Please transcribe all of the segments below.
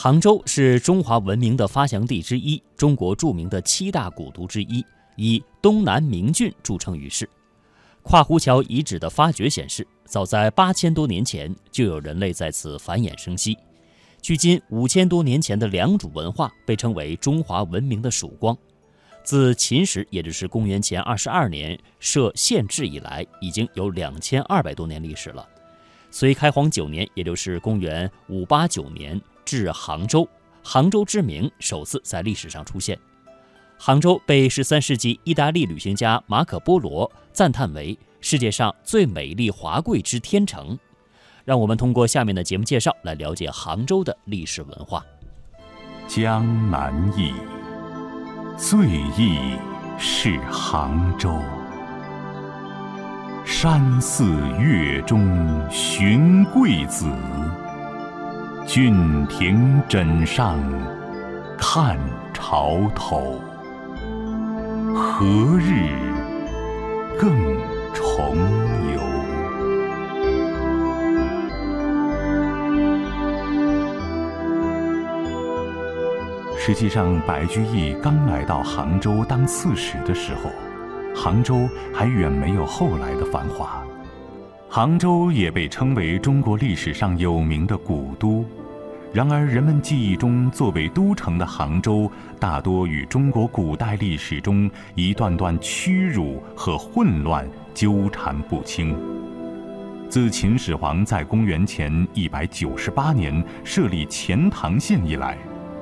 杭州是中华文明的发祥地之一，中国著名的7大古都之一，以东南名郡著称于世。跨湖桥遗址的发掘显示，早在8000多年前就有人类在此繁衍生息。距今5000多年前的良渚文化被称为中华文明的曙光。自秦时，也就是公元前22年设县制以来，已经有2200多年历史了。隋开皇9年，也就是公元589年，至杭州，杭州之名首次在历史上出现。杭州被13世纪意大利旅行家马可·波罗赞叹为世界上最美丽华贵之天城。让我们通过下面的节目介绍来了解杭州的历史文化。江南忆，最忆是杭州。山寺月中寻桂子，郡亭枕上看潮头。何日更重游？实际上，白居易刚来到杭州当刺史的时候，杭州还远没有后来的繁华。杭州也被称为中国历史上有名的古都，然而人们记忆中作为都城的杭州，大多与中国古代历史中一段段屈辱和混乱纠缠不清。自秦始皇在公元前198年设立钱塘县以来，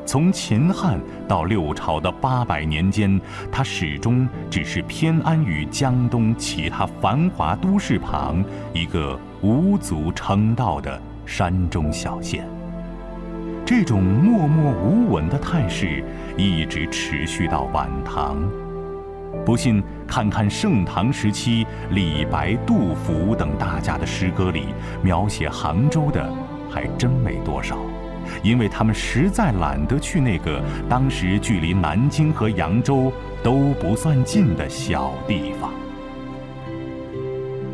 从秦汉到六朝的800年间，它始终只是偏安于江东其他繁华都市旁一个无足称道的山中小县。这种默默无闻的态势一直持续到晚唐。不信，看看盛唐时期李白、杜甫等大家的诗歌里，描写杭州的还真没多少。因为他们实在懒得去那个当时距离南京和扬州都不算近的小地方。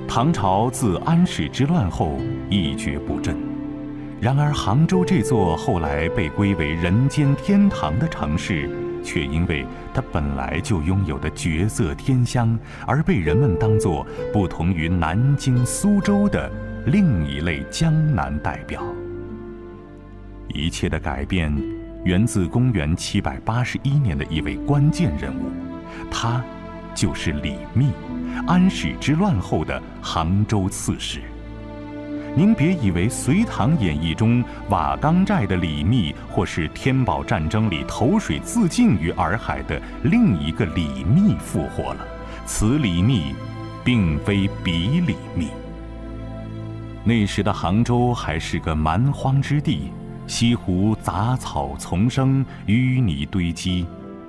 唐朝自安史之乱后一蹶不振，然而杭州这座后来被归为人间天堂的城市，却因为它本来就拥有的绝色天香，而被人们当作不同于南京、苏州的另一类江南代表。一切的改变源自公元781年的一位关键人物，他就是李密，安史之乱后的杭州刺史。您别以为《隋唐演义》中瓦岗寨的李密，或是天宝战争里投水自尽于洱海的另一个李密复活了，此李密并非彼李密。那时的杭州还是个蛮荒之地，西湖杂草丛生，淤泥堆积。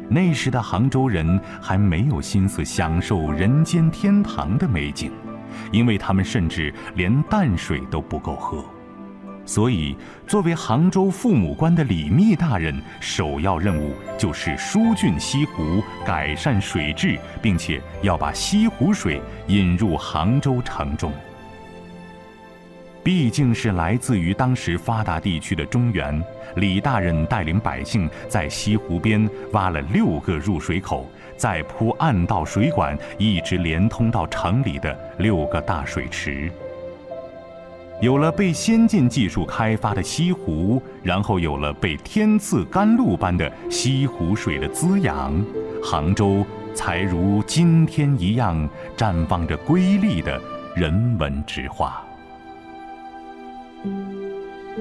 那时的杭州人还没有心思享受人间天堂的美景，因为他们甚至连淡水都不够喝。所以作为杭州父母官的李密大人，首要任务就是疏浚西湖，改善水质，并且要把西湖水引入杭州城中。毕竟是来自于当时发达地区的中原，李大人带领百姓在西湖边挖了6个入水口，再铺暗道水管，一直连通到城里的6个大水池。有了被先进技术开发的西湖，然后有了被天赐甘露般的西湖水的滋养，杭州才如今天一样绽放着瑰丽的人文之花。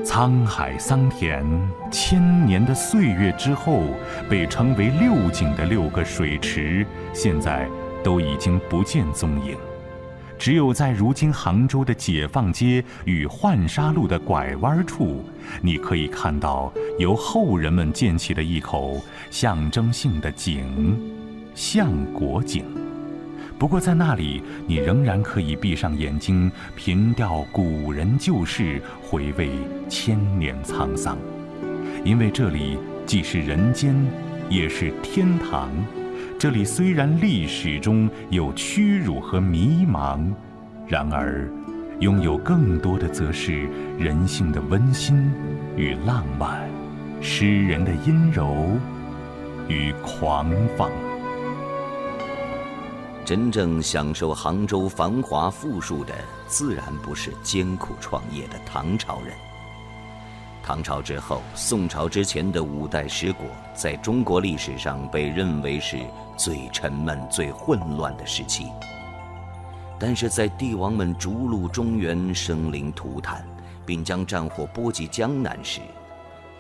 沧海桑田，千年的岁月之后，被称为六景的6个水池，现在都已经不见踪影。只有在如今杭州的解放街与浣纱路的拐弯处，你可以看到由后人们建起的一口象征性的井——相国井。不过在那里，你仍然可以闭上眼睛，凭吊古人旧事，回味千年沧桑。因为这里既是人间，也是天堂。这里虽然历史中有屈辱和迷茫，然而拥有更多的则是人性的温馨与浪漫。诗人的阴柔与狂放。真正享受杭州繁华富庶的，自然不是艰苦创业的唐朝人。唐朝之后，宋朝之前的五代十国，在中国历史上被认为是最沉闷、最混乱的时期。但是在帝王们逐鹿中原、生灵涂炭，并将战火波及江南时，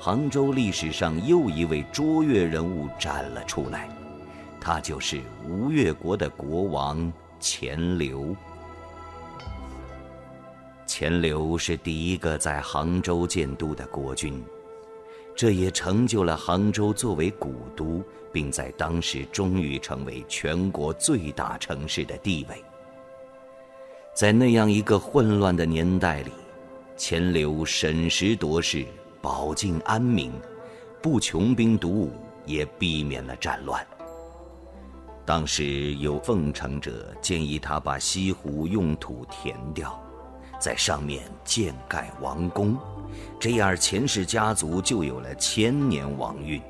杭州历史上又一位卓越人物站了出来，他就是吴越国的国王钱镠。钱镠是第一个在杭州建都的国君，这也成就了杭州作为古都，并在当时终于成为全国最大城市的地位。在那样一个混乱的年代里，钱镠审时度势，保境安民，不穷兵黩武，也避免了战乱。当时有奉承者建议他把西湖用土填掉，在上面建盖王宫，这样钱氏家族就有了千年王运。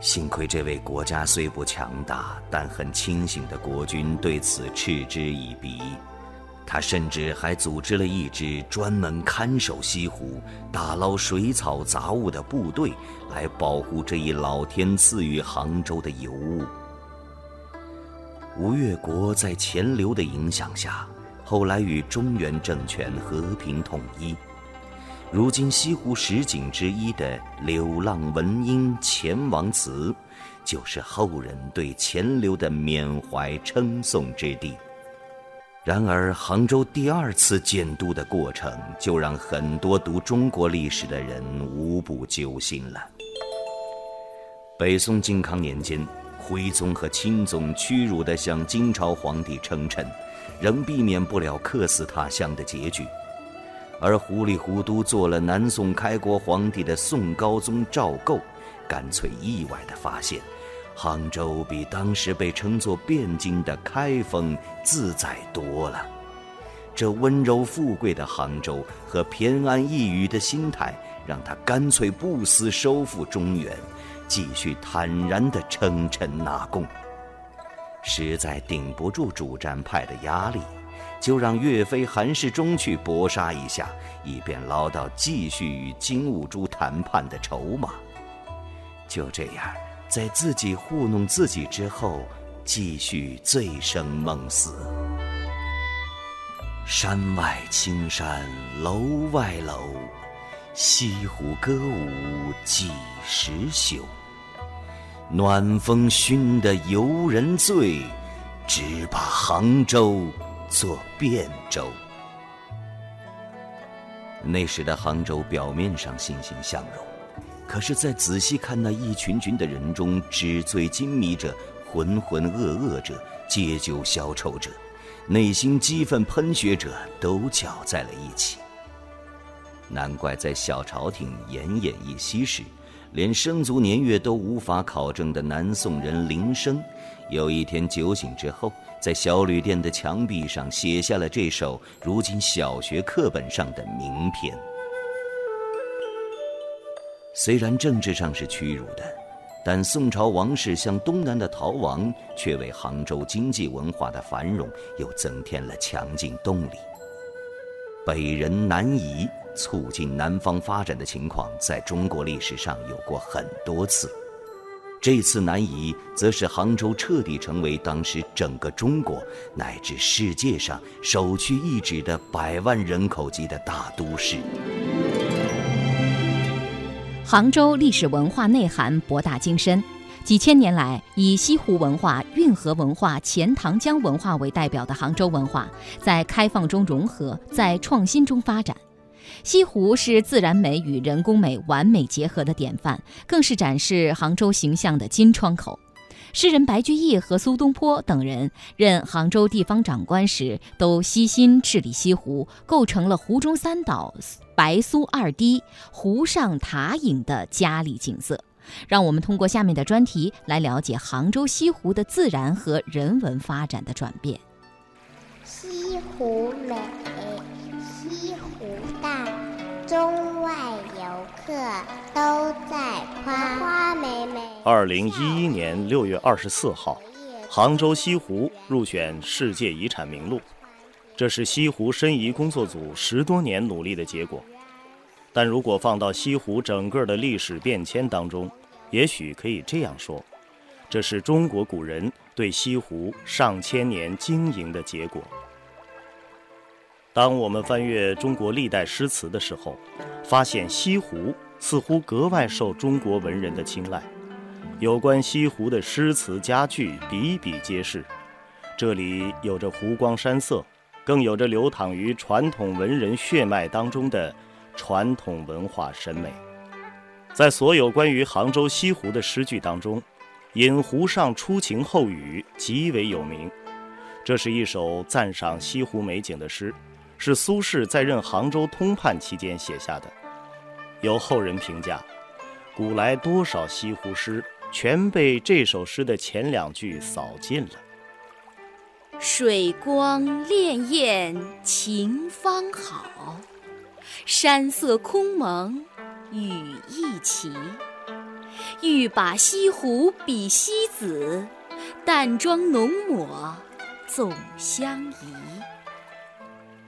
幸亏这位国家虽不强大，但很清醒的国君对此嗤之以鼻。他甚至还组织了一支专门看守西湖、打捞水草杂物的部队，来保护这一老天赐予杭州的尤物。吴越国在钱镠的影响下，后来与中原政权和平统一。如今西湖十景之一的柳浪闻莺钱王祠，就是后人对钱镠的缅怀称颂之地。然而，杭州第二次建都的过程，就让很多读中国历史的人无不揪心了。北宋靖康年间，徽宗和钦宗屈辱地向金朝皇帝称臣，仍避免不了客死他乡的结局。而糊里糊涂做了南宋开国皇帝的宋高宗赵构，干脆意外地发现，杭州比当时被称作汴京的开封自在多了。这温柔富贵的杭州和偏安一隅的心态，让他干脆不思收复中原，继续坦然地称臣纳贡。实在顶不住主战派的压力，就让岳飞、韩世忠去搏杀一下，以便捞到继续与金兀术谈判的筹码。就这样，在自己糊弄自己之后，继续醉生梦死。山外青山楼外楼，西湖歌舞几时休？暖风熏得游人醉，只把杭州做汴州。那时的杭州表面上欣欣向荣，可是再仔细看那一群群的人中，纸醉金迷者、浑浑噩噩者、借酒消愁者、内心激愤喷血者都搅在了一起。难怪在小朝廷奄奄一息时，连生卒年月都无法考证的南宋人林升，有一天酒醒之后，在小旅店的墙壁上写下了这首如今小学课本上的名篇。虽然政治上是屈辱的，但宋朝王室向东南的逃亡，却为杭州经济文化的繁荣又增添了强劲动力。北人南移，促进南方发展的情况，在中国历史上有过很多次。这次南移，则使杭州彻底成为当时整个中国乃至世界上首屈一指的100万人口级的大都市。杭州历史文化内涵博大精深，几千年来以西湖文化、运河文化、钱塘江文化为代表的杭州文化，在开放中融合，在创新中发展。西湖是自然美与人工美完美结合的典范，更是展示杭州形象的金窗口。诗人白居易和苏东坡等人任杭州地方长官时，都悉心治理西湖，构成了湖中三岛、白苏二堤、湖上塔影的佳丽景色。让我们通过下面的专题来了解杭州西湖的自然和人文发展的转变。西湖美，西湖大，中外游客都在夸花美美。2011年6月24号，杭州西湖入选世界遗产名录，这是西湖申遗工作组10多年努力的结果。但如果放到西湖整个的历史变迁当中，也许可以这样说，这是中国古人对西湖上千年经营的结果。当我们翻阅中国历代诗词的时候，发现西湖似乎格外受中国文人的青睐，有关西湖的诗词佳句比比皆是。这里有着湖光山色，更有着流淌于传统文人血脉当中的传统文化审美。在所有关于杭州西湖的诗句当中，引湖上初晴后雨极为有名。这是一首赞赏西湖美景的诗，是苏轼在任杭州通判期间写下的。有后人评价，古来多少西湖诗，全被这首诗的前2句扫尽了。水光潋滟晴方好，山色空蒙雨亦奇。欲把西湖比西子，淡妆浓抹总相宜。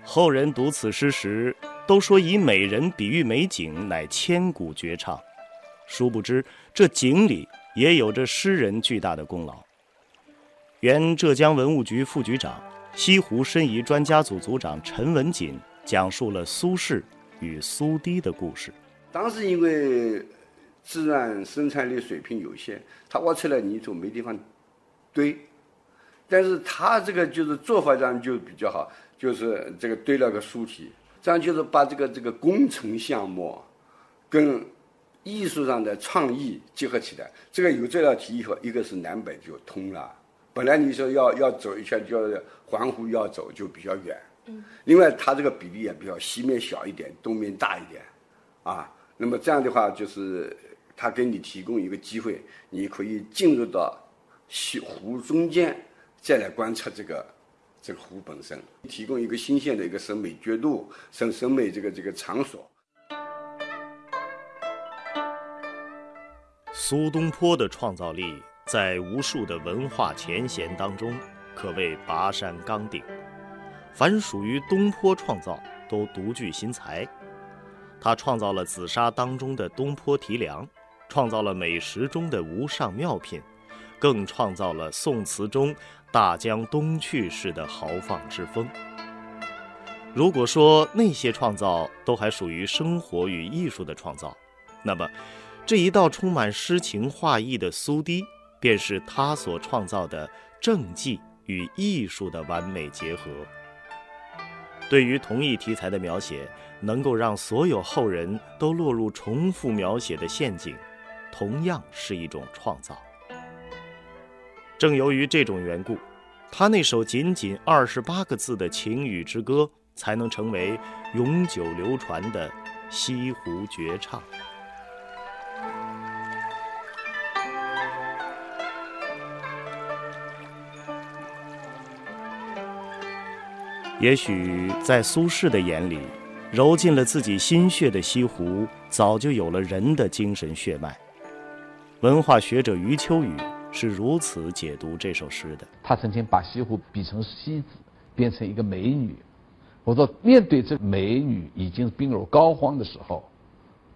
后人读此诗时，都说以美人比喻美景，乃千古绝唱。殊不知，这景里也有着诗人巨大的功劳。原浙江文物局副局长、西湖申遗专家组组长陈文锦讲述了苏轼与苏堤的故事。当时因为自然生产力水平有限，他挖出来泥土没地方堆，但是他这个就是做法上就比较好，就是这个堆了个书体，这样就是把这个工程项目跟艺术上的创意结合起来。这个有这道题以后，一个是南北就通了，本来你说要走一圈就要环湖，要走就比较远。另外它这个比例也比较，西面小一点，东面大一点啊。那么这样的话，就是它给你提供一个机会，你可以进入到西湖中间，再来观察这个湖本身，提供一个新鲜的一个审美角度，审美这个场所。苏东坡的创造力在无数的文化前贤当中可谓拔山纲顶，凡属于东坡创造都独具新才。他创造了紫砂当中的东坡提梁，创造了美食中的无上妙品，更创造了宋词中大江东去式的豪放之风。如果说那些创造都还属于生活与艺术的创造，那么这一道充满诗情画意的苏堤，便是他所创造的政绩与艺术的完美结合。对于同一题材的描写，能够让所有后人都落入重复描写的陷阱，同样是一种创造。正由于这种缘故，他那首仅仅28个字的晴雨之歌，才能成为永久流传的西湖绝唱。也许在苏轼的眼里，揉进了自己心血的西湖，早就有了人的精神血脉。文化学者余秋雨是如此解读这首诗的。他曾经把西湖比成西子，变成一个美女。我说，面对这美女已经病入膏肓的时候，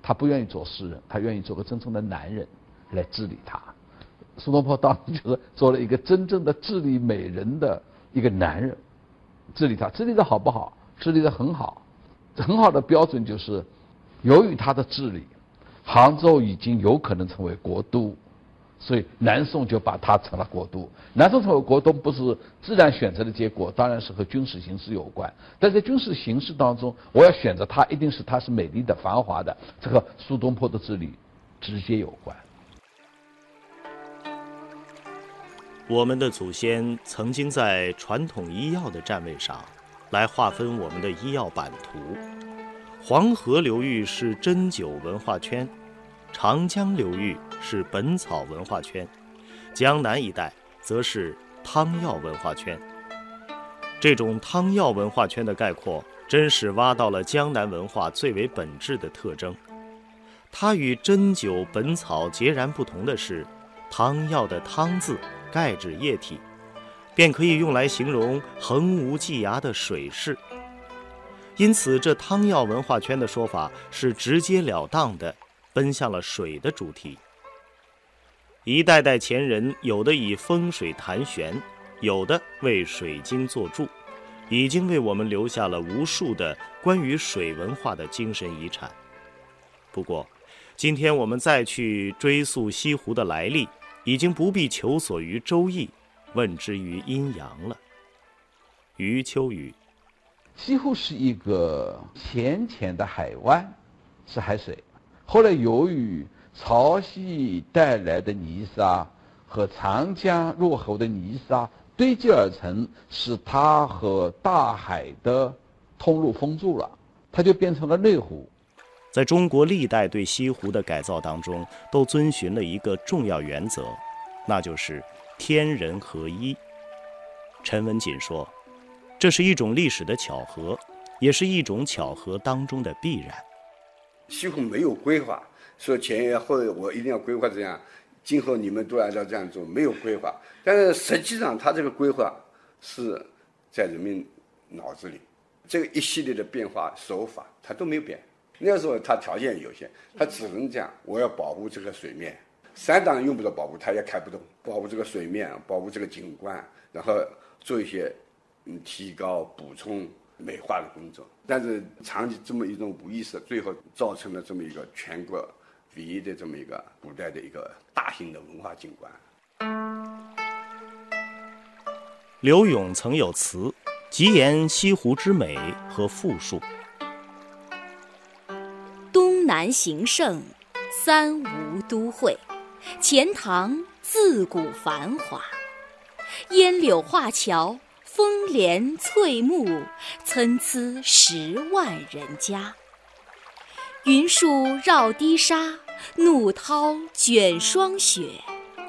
他不愿意做诗人，他愿意做个真正的男人来治理她。苏东坡当时就是做了一个真正的治理美人的一个男人，治理她。治理的好不好？治理的很好。很好的标准就是，由于他的治理，杭州已经有可能成为国都。所以南宋就把它成了国都。南宋成为国都不是自然选择的结果，当然是和军事形势有关。但在军事形势当中，我要选择它，一定是它是美丽的、繁华的，这和苏东坡的治理直接有关。我们的祖先曾经在传统医药的站位上，来划分我们的医药版图。黄河流域是针灸文化圈，长江流域是本草文化圈，江南一带则是汤药文化圈。这种汤药文化圈的概括，真是挖到了江南文化最为本质的特征。它与针灸、本草截然不同的是，汤药的汤字盖指液体，便可以用来形容横无际涯的水势。因此，这汤药文化圈的说法是直截了当的奔向了水的主题。一代代前人，有的以风水谈玄，有的为水经做注，已经为我们留下了无数的关于水文化的精神遗产。不过，今天我们再去追溯西湖的来历，已经不必求索于周易，问之于阴阳了。余秋雨，西湖是一个浅的海湾，是海水。后来由于潮汐带来的泥沙和长江入喉的泥沙堆积而成，使它和大海的通路封住了，它就变成了内湖。在中国历代对西湖的改造当中，都遵循了一个重要原则，那就是天人合一。陈文锦说，这是一种历史的巧合，也是一种巧合当中的必然。西湖没有规划说前言后言我一定要规划这样，今后你们都按照这样做，没有规划。但是实际上他这个规划是在人民脑子里，这个一系列的变化手法他都没有变。那时候他条件有限，他只能这样，我要保护这个水面，伞当然用不着保护，他也开不动，保护这个水面，保护这个景观，然后做一些提高补充美化的工作。但是长期这么一种无意识，最后造成了这么一个全国唯一的这么一个古代的一个大型的文化景观。柳永曾有词极言西湖之美和富庶：东南形胜，三吴都会，钱塘自古繁华，烟柳画桥，风帘翠幕，参差10万人家。云树绕堤沙，怒涛卷霜雪，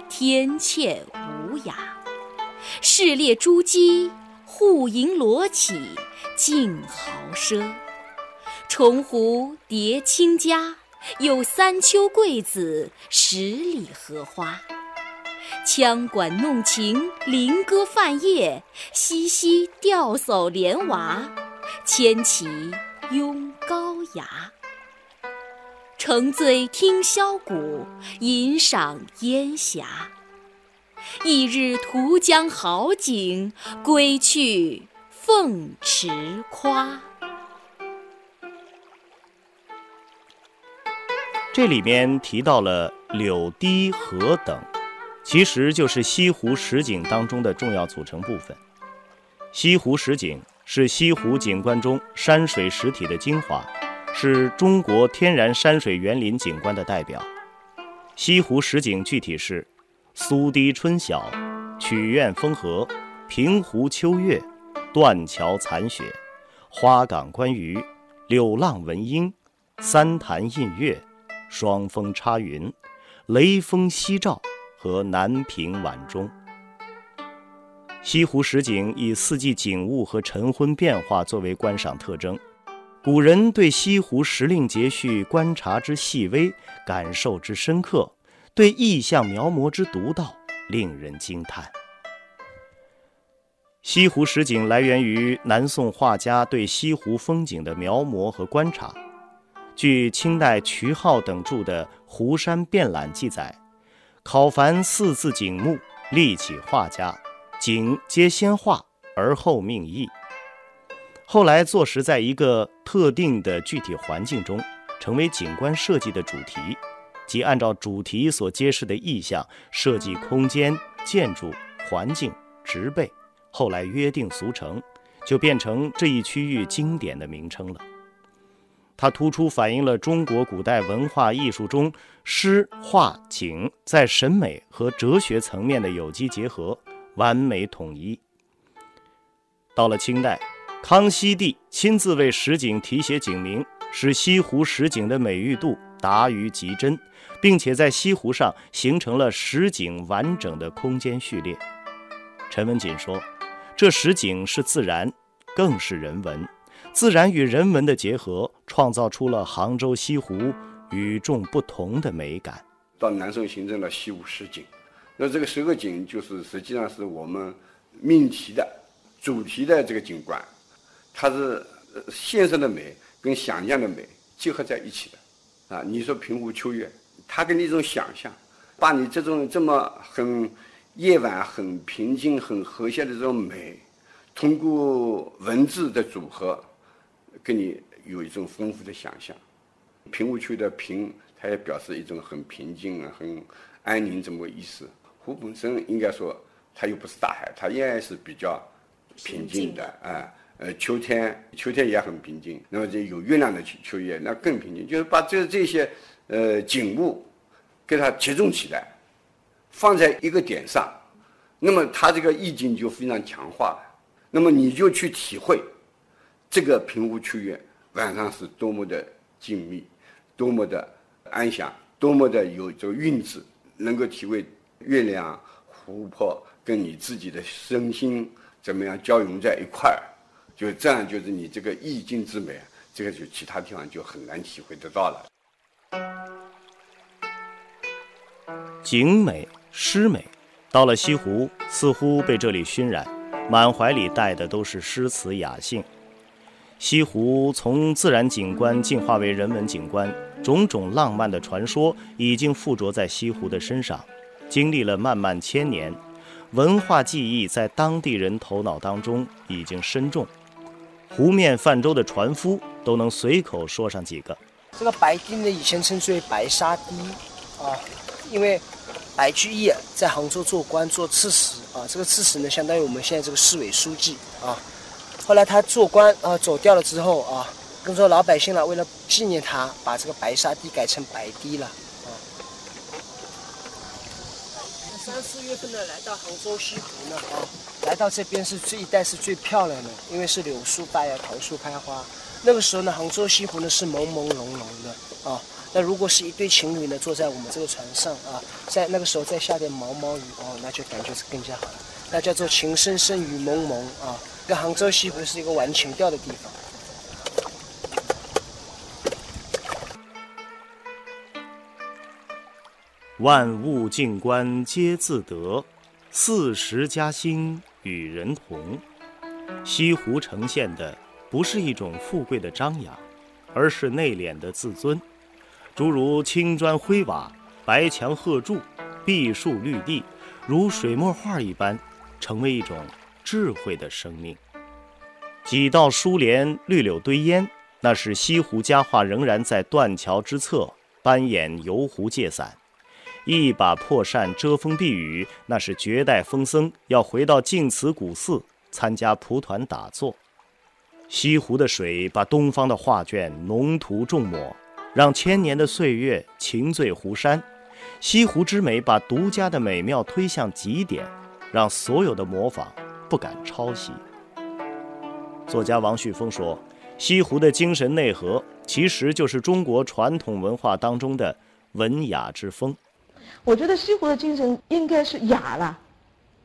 天堑无涯。市猎珠玑，户盈罗绮，竞豪奢。重湖叠清嘉，有三秋桂子，10里荷花。羌管弄晴，菱歌泛夜，嬉嬉钓叟莲娃，千骑拥高崖。乘醉听箫鼓，吟赏烟霞。一日图江好景，归去凤池夸。这里面提到了柳、堤、河等，其实就是西湖十景当中的重要组成部分。西湖十景是西湖景观中山水实体的精华，是中国天然山水园林景观的代表。西湖十景具体是：苏堤春晓，曲院风荷，平湖秋月，断桥残雪，花港观鱼，柳浪闻莺，三潭印月，双峰插云，雷峰夕照和南屏晚钟。西湖十景以四季景物和晨昏变化作为观赏特征。古人对西湖时令节序观察之细微，感受之深刻，对意象描摹之独到，令人惊叹。西湖十景来源于南宋画家对西湖风景的描摹和观察。据清代瞿浩等著的《湖山变览》记载，考凡四字景目，立起画家，景皆先画而后命意。后来坐实在一个特定的具体环境中，成为景观设计的主题，即按照主题所揭示的意象设计空间、建筑、环境、植被，后来约定俗成，就变成这一区域经典的名称了。它突出反映了中国古代文化艺术中诗、画、景在审美和哲学层面的有机结合，完美统一。到了清代，康熙帝亲自为十景题写景名，使西湖十景的美誉度达于极臻，并且在西湖上形成了十景完整的空间序列。陈文锦说，这十景是自然，更是人文，自然与人文的结合，创造出了杭州西湖与众不同的美感。到南宋形成了西湖十景，那这个10个景就是实际上是我们命题的主题的这个景观，它是现实的美跟想象的美结合在一起的。啊，你说平湖秋月，它跟一种想象，把你这种这么很夜晚、很平静、很和谐的这种美，通过文字的组合，跟你有一种丰富的想象。平湖秋的平，它也表示一种很平静、很安宁这么个意思。湖本身应该说，它又不是大海，它依然是比较平静的啊。秋天也很平静，那么就有月亮的秋夜，那更平静。就是把这些景物给它集中起来，放在一个点上，那么它这个意境就非常强化了。那么你就去体会这个平湖秋月晚上是多么的静谧，多么的安详，多么的有这个韵致，能够体会月亮、湖泊跟你自己的身心怎么样交融在一块儿，就这样，就是你这个意境之美，这个就其他地方就很难体会得到了。景美、诗美，到了西湖，似乎被这里熏染，满怀里带的都是诗词雅兴。西湖从自然景观进化为人文景观，种种浪漫的传说已经附着在西湖的身上，经历了漫漫千年，文化记忆在当地人头脑当中已经深重。湖面泛舟的船夫都能随口说上几个。这个白堤呢，以前称之为白沙堤啊，因为白居易在杭州做官做刺史啊，这个刺史呢，相当于我们现在这个市委书记啊。后来他做官啊，走掉了之后啊，跟着老百姓了，为了纪念他，把这个白沙堤改成白堤了啊。3、4月份呢，来到杭州西湖呢啊，来到这边是这一带是最漂亮的，因为是柳树发芽，桃树开花。那个时候呢，杭州西湖呢是朦朦胧胧的啊。那如果是一对情侣呢，坐在我们这个船上啊，在那个时候再下点毛毛雨哦，那就感觉是更加好了，那叫做情深深雨蒙蒙啊。这个杭州西湖是一个玩情调的地方。万物静观皆自得，四时佳兴与人同。西湖呈现的不是一种富贵的张扬，而是内敛的自尊。诸如青砖灰瓦、白墙褐柱、碧树绿地，如水墨画一般，成为一种智慧的生命。几道疏帘，绿柳堆烟，那是西湖佳话仍然在断桥之侧扮演游湖借伞。一把破扇遮风避雨，那是绝代风僧要回到晋祠古寺参加蒲团打坐。西湖的水把东方的画卷浓涂重抹，让千年的岁月情醉湖山。西湖之美把独家的美妙推向极点，让所有的模仿不敢抄袭。作家王旭峰说，西湖的精神内核其实就是中国传统文化当中的文雅之风。我觉得西湖的精神应该是雅啦，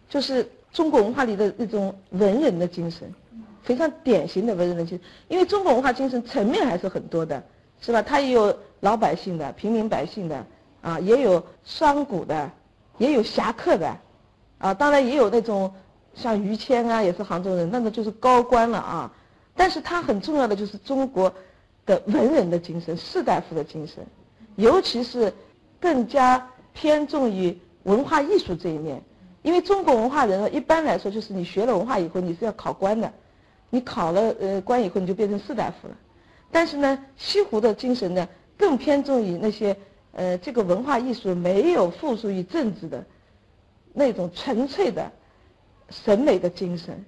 就是中国文化里的一种文人的精神，非常典型的文人的精神。因为中国文化精神层面还是很多的，是吧？它也有老百姓的、平民百姓的啊，也有商贾的，也有侠客的啊，当然也有那种像于谦啊，也是杭州人，那就是高官了啊。但是它很重要的就是中国的文人的精神、士大夫的精神，尤其是更加偏重于文化艺术这一面。因为中国文化人一般来说就是你学了文化以后你是要考官的，你考了官以后你就变成士大夫了。但是呢，西湖的精神呢更偏重于那些这个文化艺术没有附属于政治的那种纯粹的审美的精神。